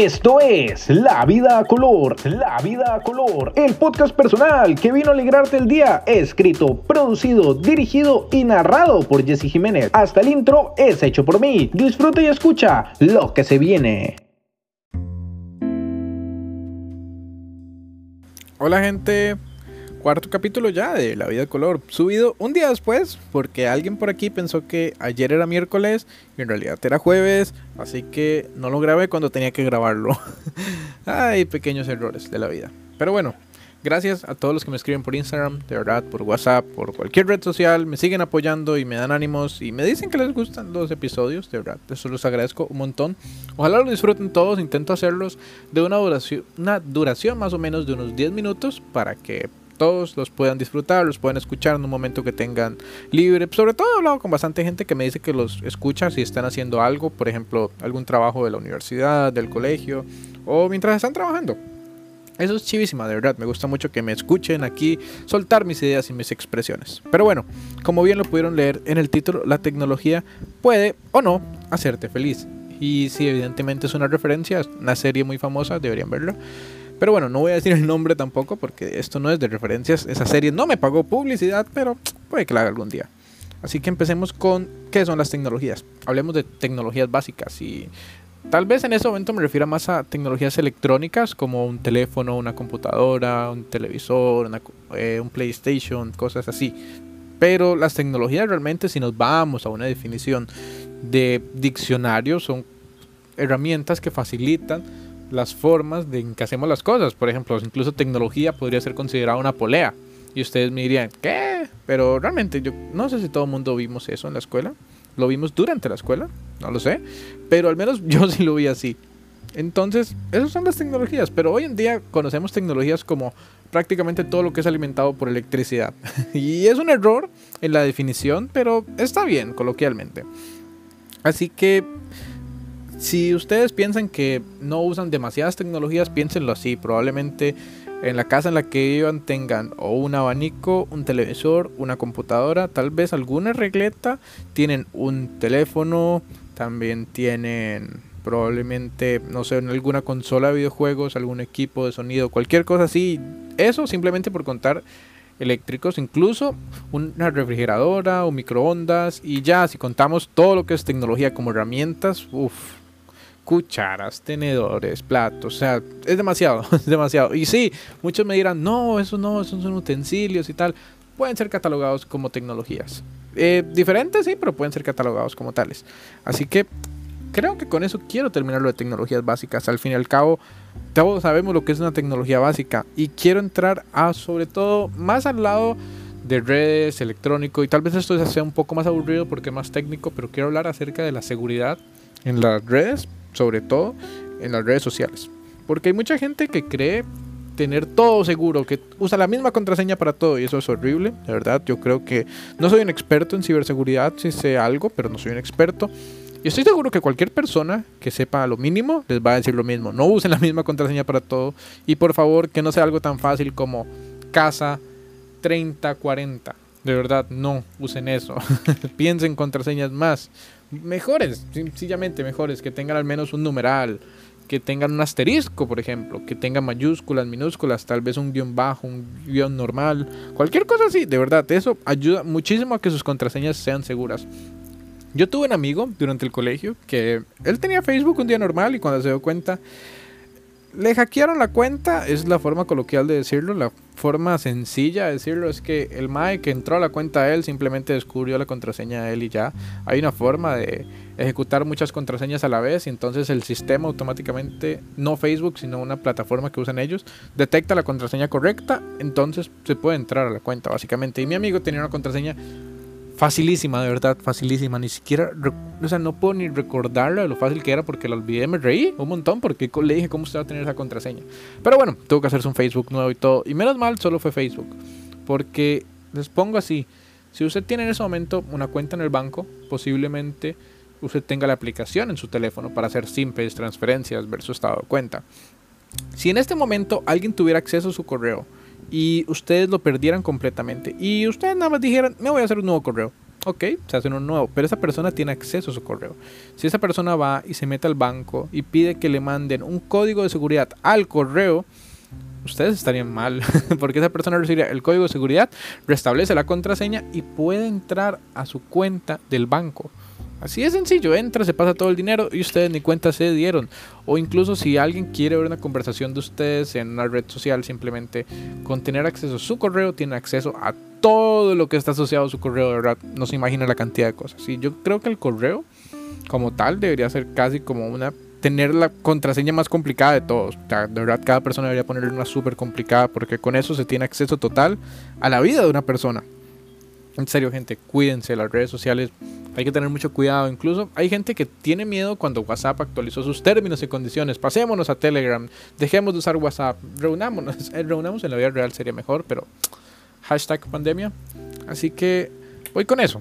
Esto es La Vida a Color, La Vida a Color, el podcast personal que vino a alegrarte el día, escrito, producido, dirigido y narrado por Jesse Jiménez. Hasta el intro es hecho por mí. Disfruta y escucha lo que se viene. Hola gente, cuarto capítulo ya de La Vida a Color, subido un día después porque alguien por aquí pensó que ayer era miércoles y en realidad era jueves, así que no lo grabé cuando tenía que grabarlo. Ay, pequeños errores de la vida. Pero bueno, gracias a todos los que me escriben por Instagram, de verdad, por WhatsApp, por cualquier red social, me siguen apoyando y me dan ánimos y me dicen que les gustan los episodios, de verdad, eso los agradezco un montón. Ojalá lo disfruten todos, intento hacerlos de una duración más o menos de unos 10 minutos para que todos los puedan disfrutar, los puedan escuchar en un momento que tengan libre. Sobre todo he hablado con bastante gente que me dice que los escucha si están haciendo algo, por ejemplo, algún trabajo de la universidad, del colegio o mientras están trabajando. Eso es chivísima, de verdad, me gusta mucho que me escuchen aquí, soltar mis ideas y mis expresiones. Pero bueno, como bien lo pudieron leer en el título, la tecnología puede o no hacerte feliz. Y sí, evidentemente es una referencia, es una serie muy famosa, deberían verla. Pero bueno, no voy a decir el nombre tampoco porque esto no es de referencias. Esa serie no me pagó publicidad, pero puede que la haga algún día. Así que empecemos con qué son las tecnologías. Hablemos de tecnologías básicas y tal vez en ese momento me refiera más a tecnologías electrónicas como un teléfono, una computadora, un televisor, un PlayStation, cosas así. Pero las tecnologías realmente, si nos vamos a una definición de diccionario, son herramientas que facilitan las formas en que hacemos las cosas. Por ejemplo, incluso tecnología podría ser considerada una polea. Y ustedes me dirían, ¿qué? Pero realmente yo no sé si todo el mundo vimos eso en la escuela. ¿Lo vimos durante la escuela? No lo sé. Pero al menos yo sí lo vi así. Entonces, esas son las tecnologías. Pero hoy en día conocemos tecnologías como prácticamente todo lo que es alimentado por electricidad. Y es un error en la definición, pero está bien coloquialmente. Así que si ustedes piensan que no usan demasiadas tecnologías, piénsenlo así. Probablemente en la casa en la que vivan tengan o un abanico, un televisor, una computadora, tal vez alguna regleta. Tienen un teléfono, también tienen probablemente, no sé, alguna consola de videojuegos, algún equipo de sonido, cualquier cosa así. Eso simplemente por contar eléctricos, incluso una refrigeradora o microondas. Y ya, si contamos todo lo que es tecnología como herramientas, cucharas, tenedores, platos, o sea, es demasiado, es demasiado. Y sí, muchos me dirán, no, esos son utensilios y tal. Pueden ser catalogados como tecnologías. Diferentes, sí, pero pueden ser catalogados como tales. Así que creo que con eso quiero terminar lo de tecnologías básicas. Al fin y al cabo, todos sabemos lo que es una tecnología básica. Y quiero entrar a, sobre todo, más al lado de redes, electrónico. Y tal vez esto sea un poco más aburrido porque es más técnico, pero quiero hablar acerca de la seguridad en las redes, sobre todo en las redes sociales, porque hay mucha gente que cree tener todo seguro, que usa la misma contraseña para todo, y eso es horrible, de verdad. Yo creo que no soy un experto en ciberseguridad, sí sé algo, pero no soy un experto, y estoy seguro que cualquier persona que sepa lo mínimo les va a decir lo mismo: no usen la misma contraseña para todo, y por favor que no sea algo tan fácil como casa 3040, de verdad no usen eso. Piensen contraseñas más mejores, sencillamente mejores, que tengan al menos un numeral, que tengan un asterisco, por ejemplo, que tengan mayúsculas, minúsculas, tal vez un guión bajo, un guión normal, cualquier cosa así, de verdad, eso ayuda muchísimo a que sus contraseñas sean seguras. Yo tuve un amigo durante el colegio que él tenía Facebook un día normal y cuando se dio cuenta, le hackearon la cuenta, es la forma coloquial de decirlo, la forma sencilla de decirlo es que el mae que entró a la cuenta de él simplemente descubrió la contraseña de él y ya. Hay una forma de ejecutar muchas contraseñas a la vez y entonces el sistema automáticamente, no Facebook, sino una plataforma que usan ellos, detecta la contraseña correcta, entonces se puede entrar a la cuenta básicamente. Y mi amigo tenía una contraseña facilísima, de verdad, facilísima. Ni siquiera, o sea, no puedo ni recordarla de lo fácil que era porque la olvidé. Me reí un montón porque le dije cómo usted va a tener esa contraseña. Pero bueno, tuvo que hacerse un Facebook nuevo y todo. Y menos mal, solo fue Facebook. Porque les pongo así: si usted tiene en ese momento una cuenta en el banco, posiblemente usted tenga la aplicación en su teléfono para hacer simples transferencias, ver su estado de cuenta. Si en este momento alguien tuviera acceso a su correo y ustedes lo perdieran completamente y ustedes nada más dijeran, me voy a hacer un nuevo correo, Ok, se hace uno nuevo, pero esa persona tiene acceso a su correo. Si esa persona va y se mete al banco y pide que le manden un código de seguridad al correo, ustedes estarían mal, porque esa persona recibiría el código de seguridad, restablece la contraseña y puede entrar a su cuenta del banco. Así de sencillo, entra, se pasa todo el dinero y ustedes ni cuenta se dieron. O incluso si alguien quiere ver una conversación de ustedes en una red social, simplemente con tener acceso a su correo, tiene acceso a todo lo que está asociado a su correo. De verdad, no se imagina la cantidad de cosas. Y yo creo que el correo como tal debería ser casi como una... tener la contraseña más complicada de todos. O sea, de verdad, cada persona debería ponerle una súper complicada, porque con eso se tiene acceso total a la vida de una persona. En serio, gente, cuídense. Las redes sociales hay que tener mucho cuidado. Incluso hay gente que tiene miedo cuando WhatsApp actualizó sus términos y condiciones. Pasémonos a Telegram, dejemos de usar WhatsApp, reunámonos en la vida real sería mejor, pero #pandemia. Así que voy con eso,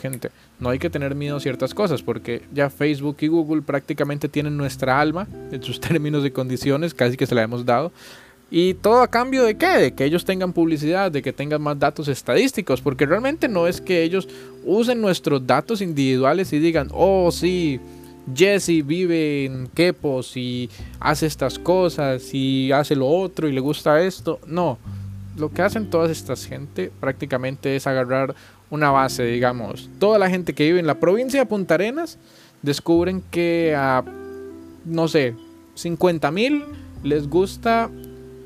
gente. No hay que tener miedo a ciertas cosas, porque ya Facebook y Google prácticamente tienen nuestra alma en sus términos y condiciones, casi que se la hemos dado. ¿Y todo a cambio de qué? De que ellos tengan publicidad, de que tengan más datos estadísticos, porque realmente no es que ellos usen nuestros datos individuales y digan, oh sí, Jesse vive en Quepos y hace estas cosas y hace lo otro y le gusta esto. No, lo que hacen todas estas gente prácticamente es agarrar una base, digamos, toda la gente que vive en la provincia de Punta Arenas, descubren que a, no sé, 50,000 les gusta...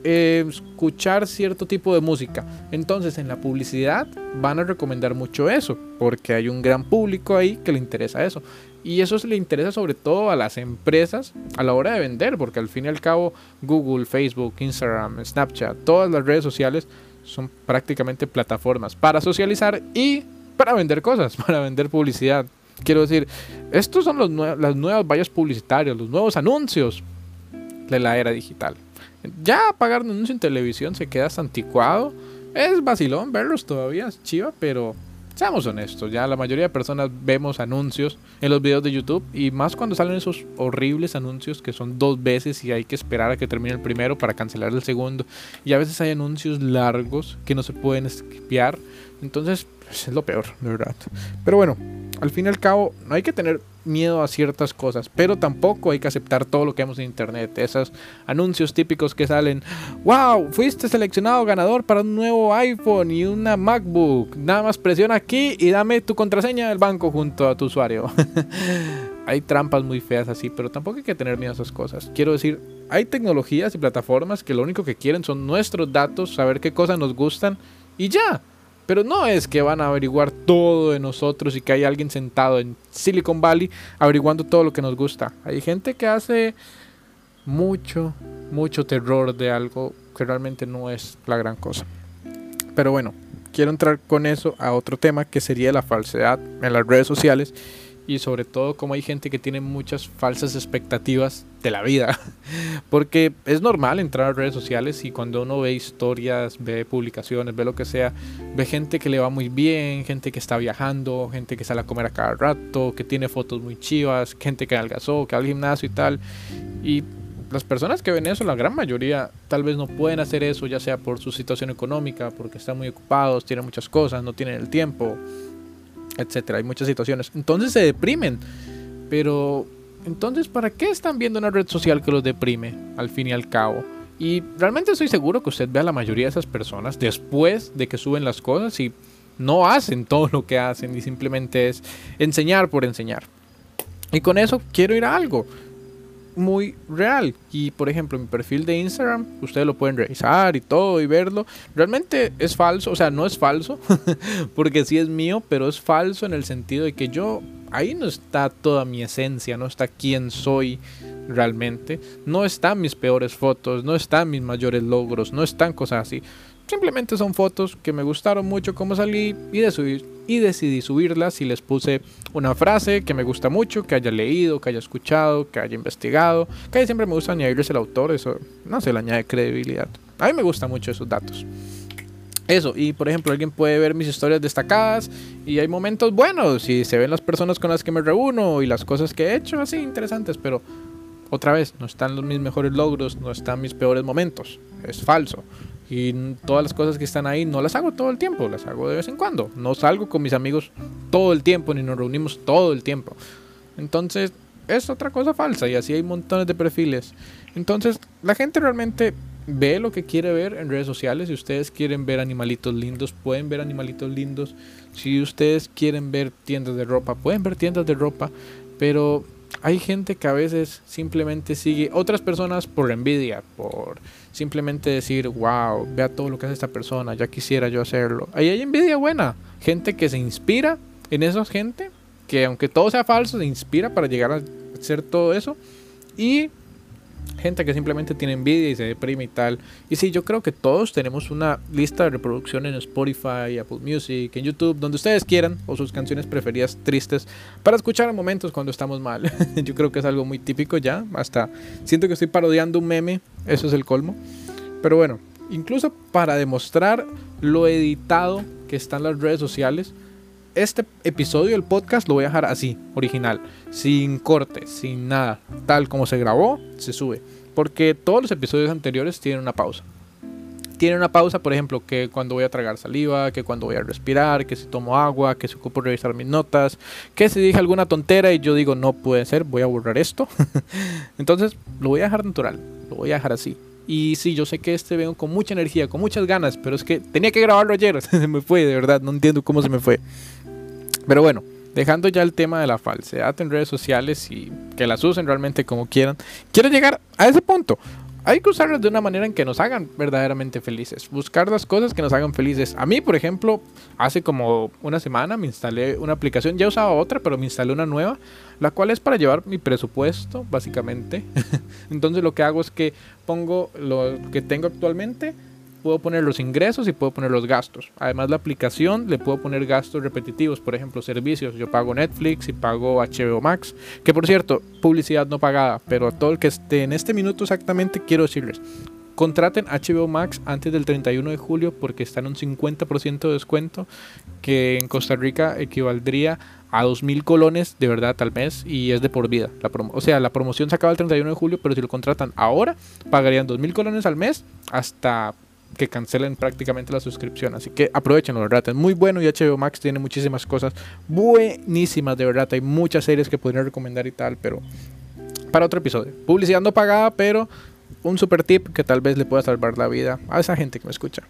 escuchar cierto tipo de música. Entonces en la publicidad van a recomendar mucho eso, porque hay un gran público ahí que le interesa eso, y eso le interesa sobre todo a las empresas a la hora de vender, porque al fin y al cabo Google, Facebook, Instagram, Snapchat, todas las redes sociales son prácticamente plataformas para socializar y para vender cosas, para vender publicidad. Quiero decir, estos son las nuevas vallas publicitarias, los nuevos anuncios de la era digital. Ya pagar un anuncio en televisión se queda hasta anticuado. Es vacilón verlos todavía, es chiva, pero seamos honestos, ya la mayoría de personas vemos anuncios en los videos de YouTube, y más cuando salen esos horribles anuncios que son 2 veces y hay que esperar a que termine el primero para cancelar el segundo. Y a veces hay anuncios largos que no se pueden esquipear, entonces pues, es lo peor, de verdad. Pero bueno, al fin y al cabo no hay que tener miedo a ciertas cosas, pero tampoco hay que aceptar todo lo que vemos en internet. Esos anuncios típicos que salen, wow, fuiste seleccionado ganador para un nuevo iPhone y una MacBook, nada más presiona aquí y dame tu contraseña del banco junto a tu usuario. Hay trampas muy feas así, pero tampoco hay que tener miedo a esas cosas. Quiero decir, hay tecnologías y plataformas que lo único que quieren son nuestros datos, saber qué cosas nos gustan y ya. Pero no es que van a averiguar todo de nosotros y que hay alguien sentado en Silicon Valley averiguando todo lo que nos gusta. Hay gente que hace mucho terror de algo que realmente no es la gran cosa. Pero bueno, quiero entrar con eso a otro tema, que sería la falsedad en las redes sociales, y sobre todo cómo hay gente que tiene muchas falsas expectativas de la vida. Porque es normal entrar a redes sociales y cuando uno ve historias, ve publicaciones, ve lo que sea, ve gente que le va muy bien, gente que está viajando, gente que sale a comer a cada rato, que tiene fotos muy chivas, gente que adelgazó, que va al gimnasio y tal. Y las personas que ven eso, la gran mayoría, tal vez no pueden hacer eso, ya sea por su situación económica, porque están muy ocupados, tienen muchas cosas, no tienen el tiempo, etcétera. Hay muchas situaciones, entonces se deprimen. Pero entonces, ¿para qué están viendo una red social que los deprime al fin y al cabo? Y realmente estoy seguro que usted ve a la mayoría de esas personas después de que suben las cosas y no hacen todo lo que hacen, y simplemente es enseñar por enseñar. Y con eso quiero ir a algo muy real, y por ejemplo mi perfil de Instagram, ustedes lo pueden revisar y todo y verlo, realmente es falso. O sea, no es falso porque sí es mío, pero es falso en el sentido de que yo, ahí no está toda mi esencia, no está quién soy realmente, no están mis peores fotos, no están mis mayores logros, no están cosas así. Simplemente son fotos que me gustaron mucho cómo salí y decidí subirlas, y les puse una frase que me gusta mucho, que haya leído, que haya escuchado, que haya investigado, que siempre me gusta añadirles el autor, eso no se le añade credibilidad. A mí me gustan mucho esos datos. Eso, y por ejemplo alguien puede ver mis historias destacadas y hay momentos buenos y se ven las personas con las que me reúno y las cosas que he hecho, así interesantes, pero otra vez, no están mis mejores logros, no están mis peores momentos, es falso. Y todas las cosas que están ahí no las hago todo el tiempo, las hago de vez en cuando. No salgo con mis amigos todo el tiempo, ni nos reunimos todo el tiempo. Entonces, es otra cosa falsa y así hay montones de perfiles. Entonces, la gente realmente ve lo que quiere ver en redes sociales. Si ustedes quieren ver animalitos lindos, pueden ver animalitos lindos. Si ustedes quieren ver tiendas de ropa, pueden ver tiendas de ropa. Pero hay gente que a veces simplemente sigue otras personas por envidia, por simplemente decir, wow, vea todo lo que hace esta persona, ya quisiera yo hacerlo. Ahí hay envidia buena, gente que se inspira en esa gente, que aunque todo sea falso, se inspira para llegar a hacer todo eso. Y gente que simplemente tiene envidia y se deprime y tal. Y sí, yo creo que todos tenemos una lista de reproducción en Spotify, Apple Music, en YouTube, donde ustedes quieran, o sus canciones preferidas tristes para escuchar en momentos cuando estamos mal. Yo creo que es algo muy típico ya, hasta siento que estoy parodiando un meme, eso es el colmo. Pero bueno, incluso para demostrar lo editado que están las redes sociales, este episodio del podcast lo voy a dejar así, original, sin corte, sin nada, tal como se grabó, se sube, porque todos los episodios anteriores tienen una pausa. Tienen una pausa, por ejemplo, que cuando voy a tragar saliva, que cuando voy a respirar, que si tomo agua, que si ocupo revisar mis notas, que si dije alguna tontera y yo digo, no puede ser, voy a borrar esto. Entonces, lo voy a dejar natural, lo voy a dejar así. Y sí, yo sé que este vengo con mucha energía, con muchas ganas, pero es que tenía que grabarlo ayer, se me fue, de verdad, no entiendo cómo se me fue. Pero bueno, dejando ya el tema de la falsedad en redes sociales y que las usen realmente como quieran, quiero llegar a ese punto. Hay que usarlas de una manera en que nos hagan verdaderamente felices, buscar las cosas que nos hagan felices. A mí, por ejemplo, hace como una semana me instalé una aplicación, ya usaba otra, pero me instalé una nueva, la cual es para llevar mi presupuesto, básicamente. Entonces lo que hago es que pongo lo que tengo actualmente, puedo poner los ingresos y puedo poner los gastos. Además, la aplicación le puedo poner gastos repetitivos, por ejemplo, servicios. Yo pago Netflix y pago HBO Max, que por cierto, publicidad no pagada, pero a todo el que esté en este minuto exactamente quiero decirles, contraten HBO Max antes del 31 de julio porque está en un 50% de descuento, que en Costa Rica equivaldría a 2.000 colones de verdad al mes y es de por vida. La promoción se acaba el 31 de julio, pero si lo contratan ahora, pagarían 2.000 colones al mes hasta que cancelen prácticamente la suscripción. Así que aprovechenlo, de verdad, es muy bueno. Y HBO Max tiene muchísimas cosas buenísimas, de verdad, hay muchas series que podría recomendar y tal, pero para otro episodio. Publicidad no pagada, pero un super tip que tal vez le pueda salvar la vida a esa gente que me escucha.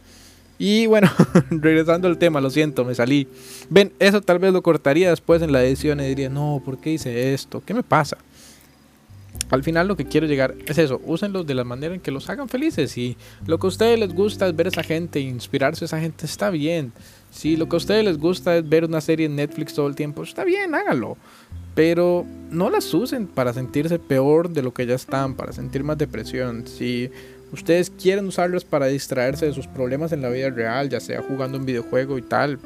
Y bueno, regresando al tema, lo siento, me salí. Ven, eso tal vez lo cortaría después en la edición y diría, no, ¿por qué hice esto? ¿Qué me pasa? Al final lo que quiero llegar es eso, úsenlos de la manera en que los hagan felices. Si lo que a ustedes les gusta es ver a esa gente, inspirarse a esa gente, está bien. Si lo que a ustedes les gusta es ver una serie en Netflix todo el tiempo, está bien, háganlo. Pero no las usen para sentirse peor de lo que ya están, para sentir más depresión. Si ustedes quieren usarlos para distraerse de sus problemas en la vida real, ya sea jugando un videojuego y tal,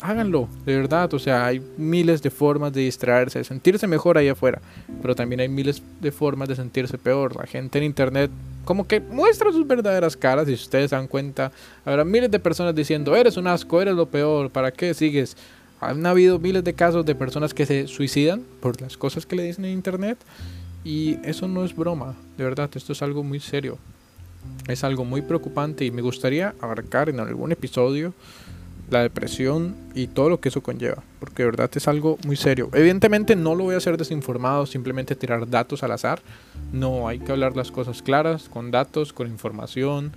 háganlo, de verdad. O sea, hay miles de formas de distraerse, de sentirse mejor ahí afuera, pero también hay miles de formas de sentirse peor. La gente en internet como que muestra sus verdaderas caras y si ustedes se dan cuenta, habrá miles de personas diciendo, eres un asco, eres lo peor, ¿para qué sigues? Han habido miles de casos de personas que se suicidan por las cosas que le dicen en internet y eso no es broma, de verdad, esto es algo muy serio, es algo muy preocupante y me gustaría abarcar en algún episodio la depresión y todo lo que eso conlleva, porque de verdad es algo muy serio. Evidentemente no lo voy a hacer desinformado, simplemente tirar datos al azar. No, hay que hablar las cosas claras, con datos, con información,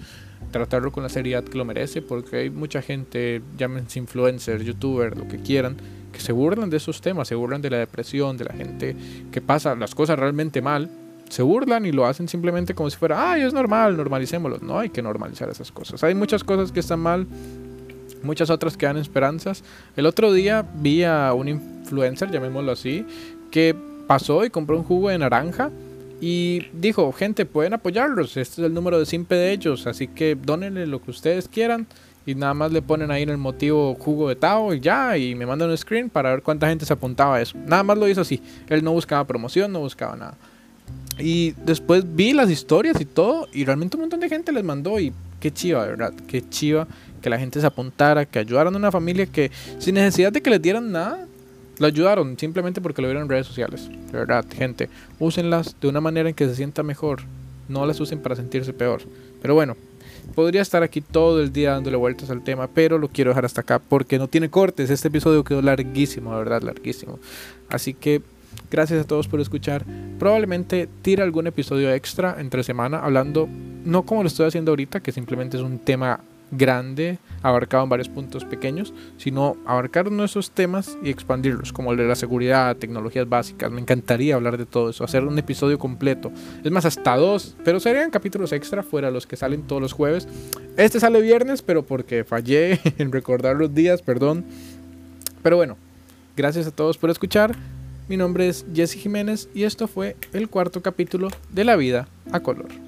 tratarlo con la seriedad que lo merece, porque hay mucha gente, llámense influencers, youtubers, lo que quieran, que se burlan de esos temas, se burlan de la depresión, de la gente que pasa las cosas realmente mal, se burlan y lo hacen simplemente como si fuera, ay, es normal, normalicémoslo. No, hay que normalizar esas cosas. Hay muchas cosas que están mal, muchas otras que dan esperanzas. El otro día vi a un influencer, llamémoslo así, que pasó y compró un jugo de naranja y dijo, gente, pueden apoyarlos, este es el número de simple de ellos, así que dónenle lo que ustedes quieran y nada más le ponen ahí en el motivo jugo de Tao y ya, y me mandan un screen para ver cuánta gente se apuntaba a eso. Nada más lo hizo así, él no buscaba promoción, no buscaba nada. Y después vi las historias y todo y realmente un montón de gente les mandó y qué chiva, de verdad, qué chiva que la gente se apuntara, que ayudaran a una familia que sin necesidad de que les dieran nada, la ayudaron simplemente porque lo vieron en redes sociales. De verdad, gente, úsenlas de una manera en que se sienta mejor, no las usen para sentirse peor. Pero bueno, Podría estar aquí todo el día dándole vueltas al tema, pero lo quiero dejar hasta acá porque no tiene cortes. Este episodio quedó larguísimo, la verdad, larguísimo. Así que gracias a todos por escuchar. Probablemente tire algún episodio extra entre semana hablando, no como lo estoy haciendo ahorita, que simplemente es un tema grande, abarcado en varios puntos pequeños, sino abarcar nuestros temas y expandirlos, como el de la seguridad, tecnologías básicas. Me encantaría hablar de todo eso, hacer un episodio completo, es más, hasta dos, pero serían capítulos extra fuera los que salen todos los jueves. Este sale viernes, pero porque fallé en recordar los días, perdón. Pero bueno, gracias a todos por escuchar. Mi nombre es Jesse Jiménez y esto fue el cuarto capítulo de La Vida a Color.